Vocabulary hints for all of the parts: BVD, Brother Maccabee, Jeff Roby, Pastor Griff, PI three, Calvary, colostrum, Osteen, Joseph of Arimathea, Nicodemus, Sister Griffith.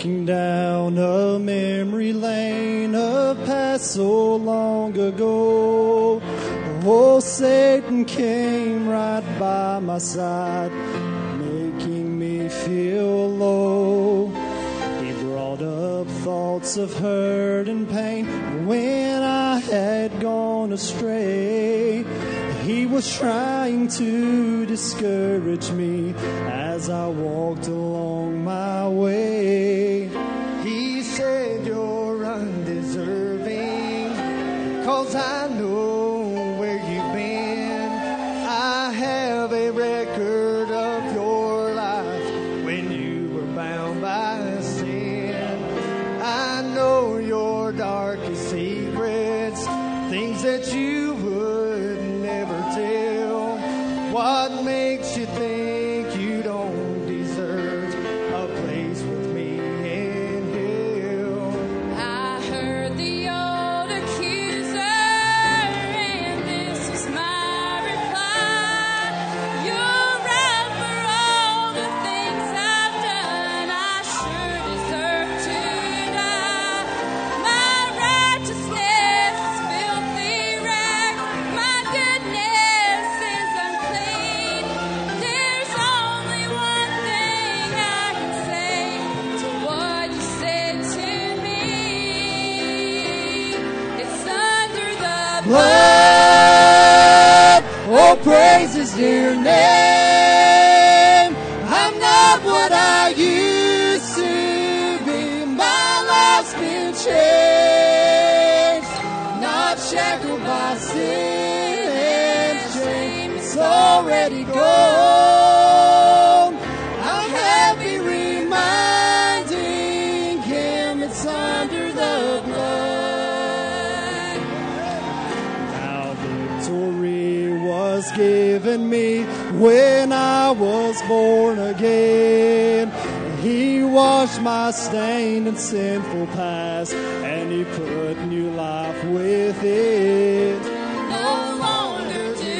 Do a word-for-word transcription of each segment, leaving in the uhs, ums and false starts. walking down a memory lane of past so long ago. Oh, Satan came right by my side, making me feel low. He brought up thoughts of hurt and pain when I had gone astray. He was trying to discourage me as I walked along my way. He said, "You're undeserving, 'cause I know where you've been. I have a record of your life when you were bound by sin. I know your darkest secrets, things that you would never tell. What makes you think you don't deserve a place with me in hell?" I heard the old accuser, and this is my reply: "You're right for all the things I've done. I sure deserve to die. My righteousness is filthy rag. My goodness is unclean. There's only one thing I can say to what you said to me. It's under the blood. Oh, praises your name. I'm not what I used to be. My life's been changed, not shackled by sin and shame. It's already gone. I'm happy reminding him it's under the blood." Now victory was given me when I was born again. He washed my stained and sinful past, and he put new life with it. No longer do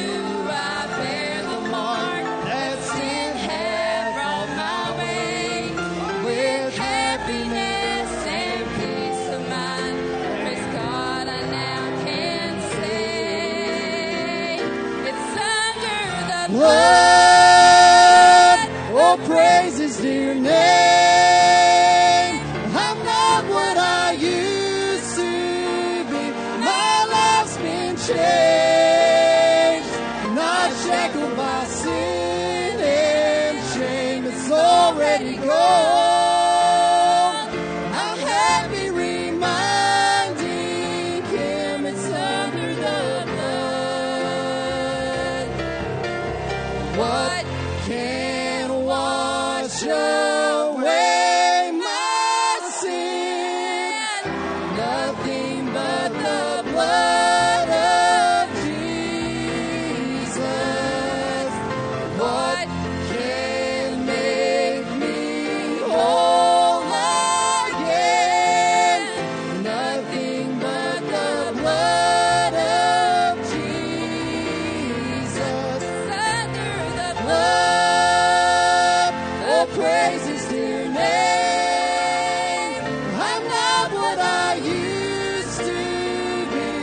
I bear the mark that sin had brought my way. With happiness and peace of mind, praise God, I now can say it's under the Blood, oh, praises dear name. I'm not what I used to be. My life's been changed, not shackled by sin and shame. It's already gone. I'm happy reminding him it's under the blood. What can wash away my sin? Nothing but the blood of Jesus. What can make me whole again? Nothing but the blood of Jesus. Under the blood, oh, praise his dear name. I'm not what I used to be.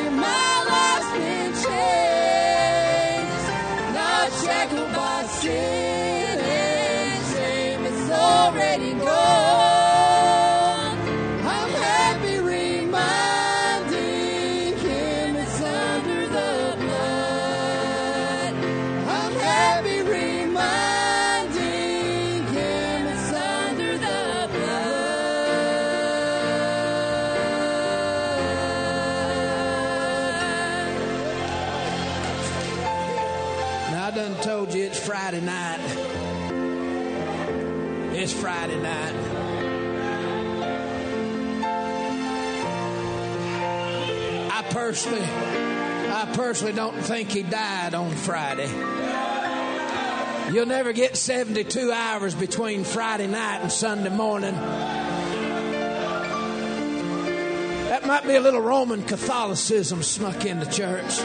My life's been changed, not shackled by sin and shame. It's already gone. I'm happy reminding him it's under the blood. I'm happy reminding him it's under the blood. Now, I done told you it's Friday night. It's Friday night. I personally, I personally don't think he died on Friday. You'll never get seventy-two hours between Friday night and Sunday morning. That might be a little Roman Catholicism snuck into church.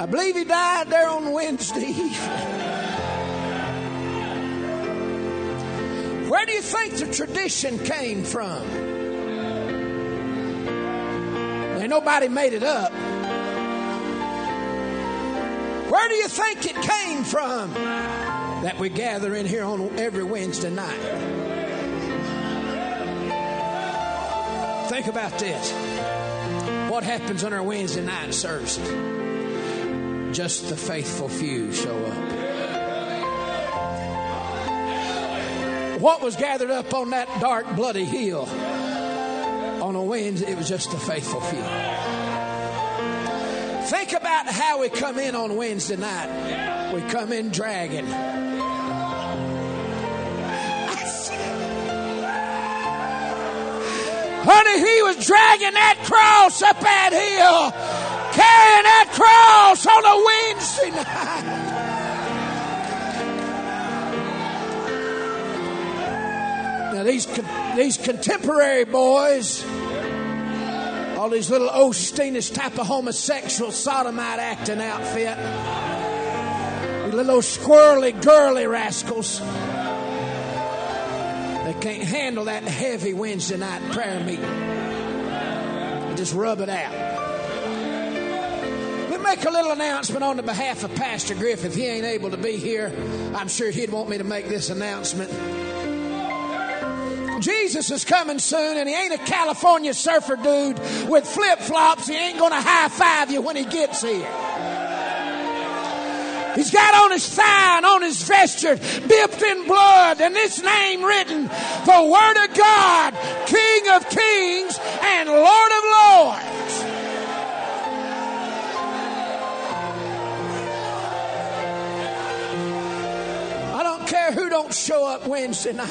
I believe he died there on Wednesday evening. Where do you think the tradition came from? Ain't nobody made it up. Where do you think it came from that we gather in here on every Wednesday night? Think about this. What happens on our Wednesday night services? Just the faithful few show up. What was gathered up on that dark, bloody hill on a Wednesday? It was just the faithful few. Think about how we come in on Wednesday night. We come in dragging. Honey, he was dragging that cross up that hill. Carrying that cross on a Wednesday night. Now these these contemporary boys, all these little Osteenish type of homosexual sodomite acting outfit, these little squirrely girly rascals, they can't handle that heavy Wednesday night prayer meeting. They just rub it out. Make a little announcement on the behalf of Pastor Griff. If he ain't able to be here, I'm sure he'd want me to make this announcement. Jesus is coming soon, and he ain't a California surfer dude with flip-flops. He ain't going to high-five you when he gets here. He's got on his thigh and on his vesture, dipped in blood, and this name written, the Word of God, King of Kings and Lord of Lords. Care who don't show up Wednesday night.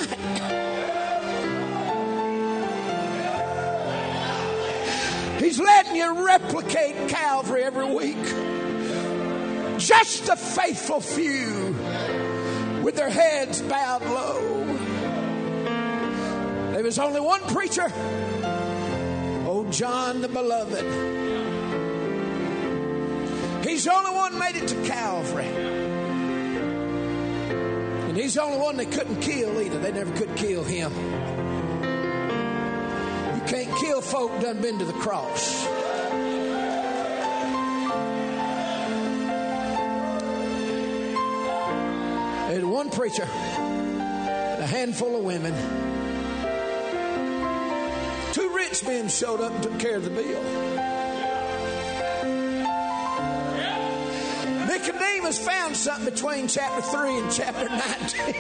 He's letting you replicate Calvary every week. Just the faithful few with their heads bowed low. There was only one preacher, old John the Beloved. He's the only one made it to Calvary. He's the only one they couldn't kill either. They never could kill him. You can't kill folk done been to the cross. There's one preacher and a handful of women. Two rich men showed up and took care of the bill. Nicodemus found something between chapter three and chapter nineteen.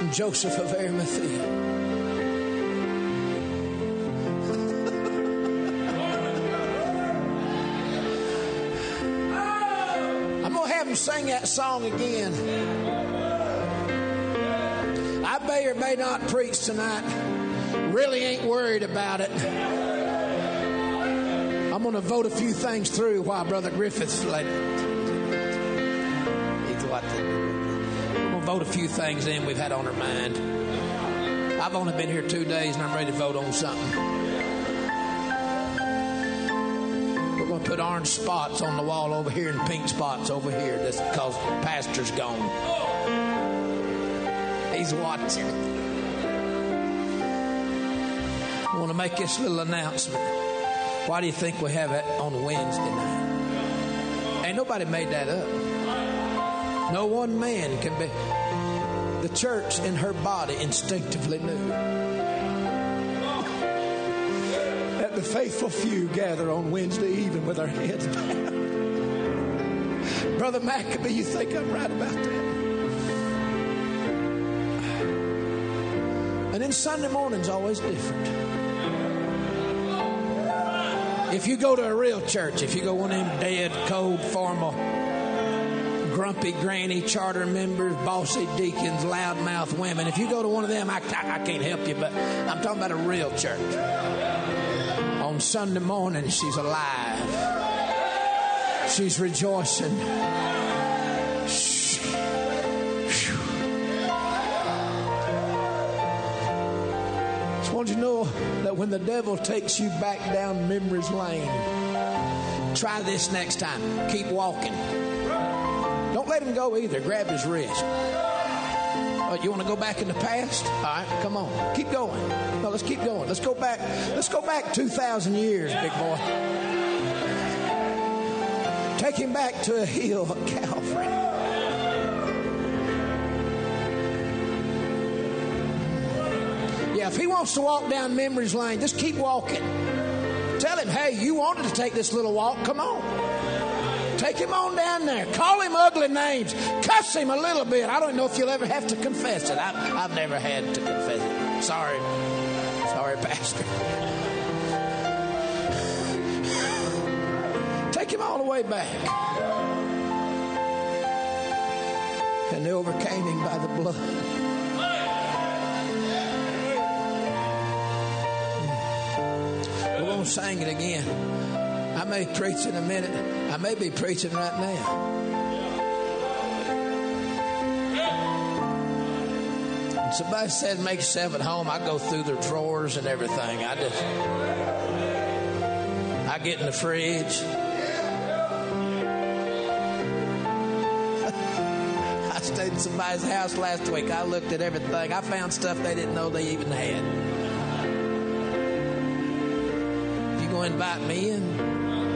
And Joseph of Arimathea. I'm going to have him sing that song again. I may or may not preach tonight. Really ain't worried about it. I'm going to vote a few things through while Brother Griffith's like, I'm going to vote a few things in we've had on our mind. I've only been here two days and I'm ready to vote on something. We're going to put orange spots on the wall over here and pink spots over here. That's because the pastor's gone. He's watching. I want to make this little announcement. Why do you think we have it on Wednesday night? Ain't nobody made that up. No one man can be. The church in her body instinctively knew that the faithful few gather on Wednesday evening with our heads bowed. Brother Maccabee, you think I'm right about that? And then Sunday morning's always different. If you go to a real church, if you go one of them dead, cold, formal, grumpy granny, charter members, bossy deacons, loudmouth women, if you go to one of them, I, I, I can't help you, but I'm talking about a real church. On Sunday morning, she's alive. She's rejoicing. Shh. Just want you to know that when the devil takes you back down memory's lane, try this next time. Keep walking. Don't let him go either. Grab his wrist. Uh, you want to go back in the past? All right, come on. Keep going. No, let's keep going. Let's go back. Let's go back two thousand years, big boy. Take him back to a hill of Calvary. Yeah, if he wants to walk down memory's lane, just keep walking. Tell him, hey, you wanted to take this little walk. Come on. Take him on down there. Call him ugly names. Cuss him a little bit. I don't know if you'll ever have to confess it. I, I've never had to confess it. Sorry. Sorry, Pastor. Take him all the way back. And they overcame him by the blood. Sing it again. I may preach in a minute. I may be preaching right now. And somebody said make yourself at home. I go through their drawers and everything. I just I get in the fridge. I stayed in somebody's house last week. I looked at everything. I found stuff they didn't know they even had. Invite me in,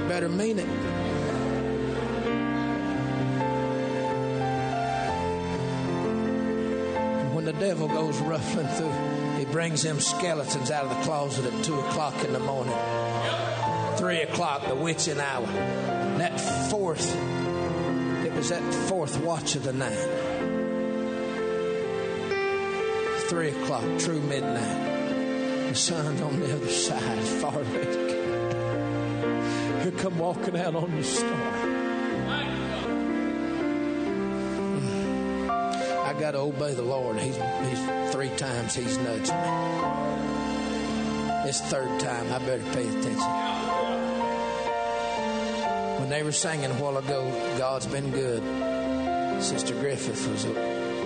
better mean it. And when the devil goes ruffling through, he brings them skeletons out of the closet at two o'clock in the morning, three o'clock, the witching hour. And that fourth, it was that fourth watch of the night, three o'clock, true midnight. The sun's on the other side, far away. He'll come walking out on your storm. I got to obey the Lord. He's, he's three times he's nudged me. This third time, I better pay attention. When they were singing a while ago, God's been good. Sister Griffith was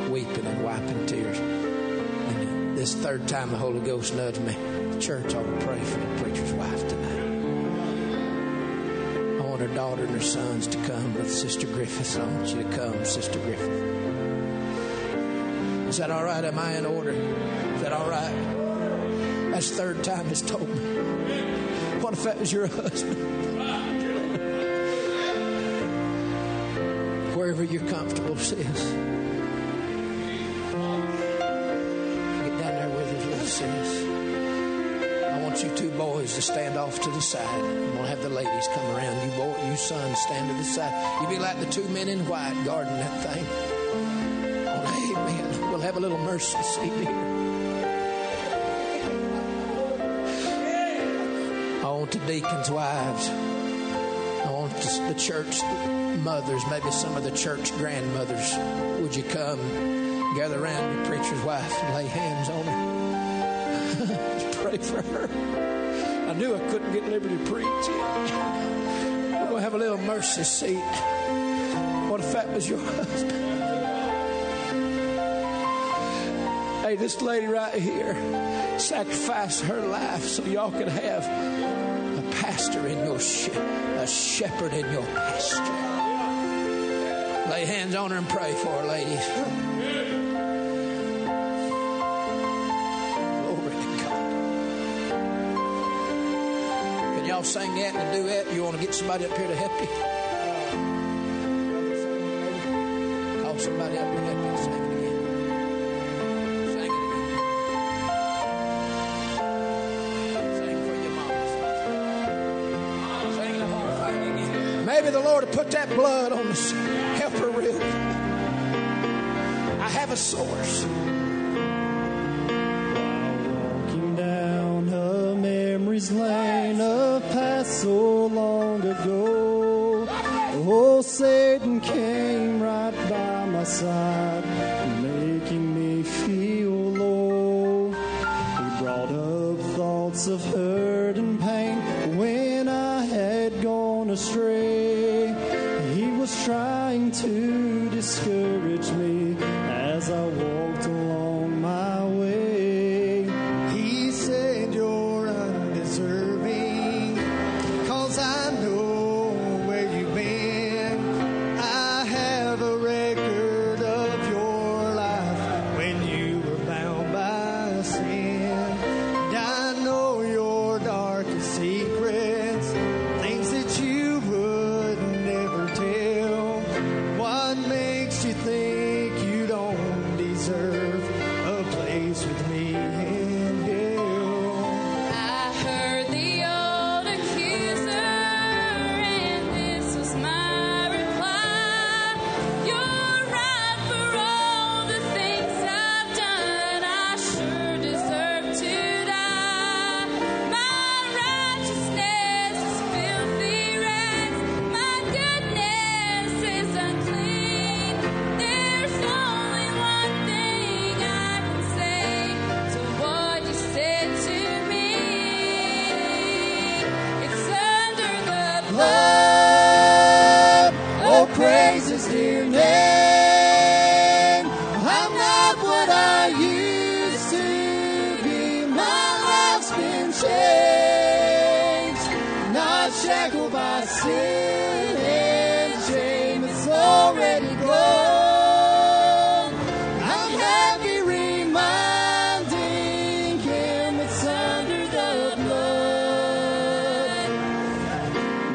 weeping and wiping tears. And this third time, the Holy Ghost nudged me. The church ought to pray for the preacher's wife tonight. Her daughter and her sons to come with Sister Griffith. I want you to come, Sister Griffith. Is that all right? Am I in order? Is that all right? That's the third time he's told me. What if that was your husband? Wherever you're comfortable, sis. Get down there with his little sis. You two boys to stand off to the side. I'm gonna have the ladies come around. You boy, you sons stand to the side. You be like the two men in white guarding that thing. Oh, amen. We'll have a little mercy seat here. I want the deacons' wives. I want the church mothers. Maybe some of the church grandmothers. Would you come gather around your preacher's wife and lay hands on her? Pray for her. I knew I couldn't get liberty to preach. We're going to have a little mercy seat. What if that was your husband? Hey, this lady right here sacrificed her life so y'all could have a pastor in your ship, a shepherd in your pasture. Lay hands on her and pray for her, ladies. Y'all sing that and do that. You want to get somebody up here to help you? Call somebody up to help you and sing it again. Sing it again. Sing for your mama. Sing the whole thing again. Maybe the Lord will put that blood on the helper real. I have a source. Walking down a memory's lane. So long ago, oh, Satan came right by my side, making me feel low. He brought up thoughts of hurt and pain when I had gone astray. He was trying to discourage me as I walked along my way. I have a shackle, by sin and shame, it's already gone. I'm happy reminding him it's under the blood.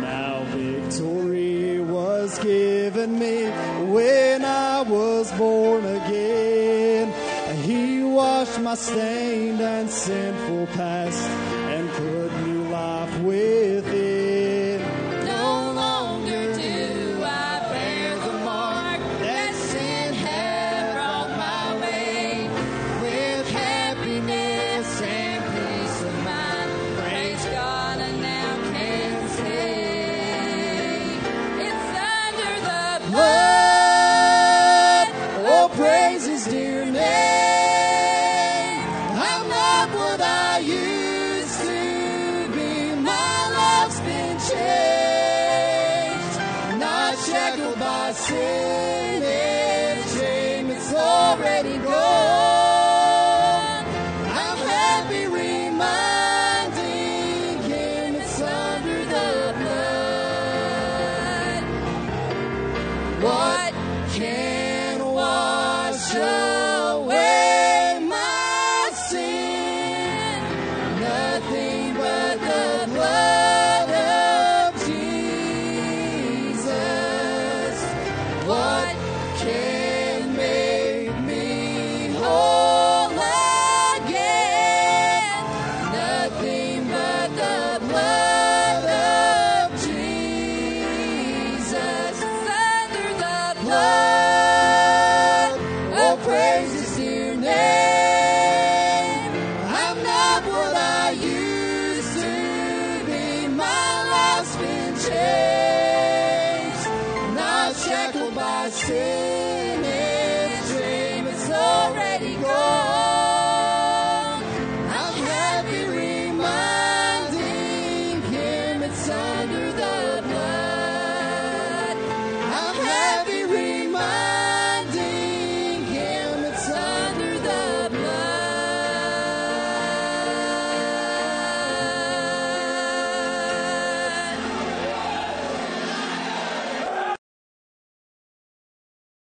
Now victory was given me when I was born again. He washed my stained and sinful past and put new life with it. No longer do I bear the mark that sin had brought my way. With happiness and peace of mind, praise God, I now can say it's under the blood. Oh, praise His dear name. Sin and shame, it's already gone. I'm happy reminding him it's under the blood. What can wash away my sin? Nothing but the blood. Change.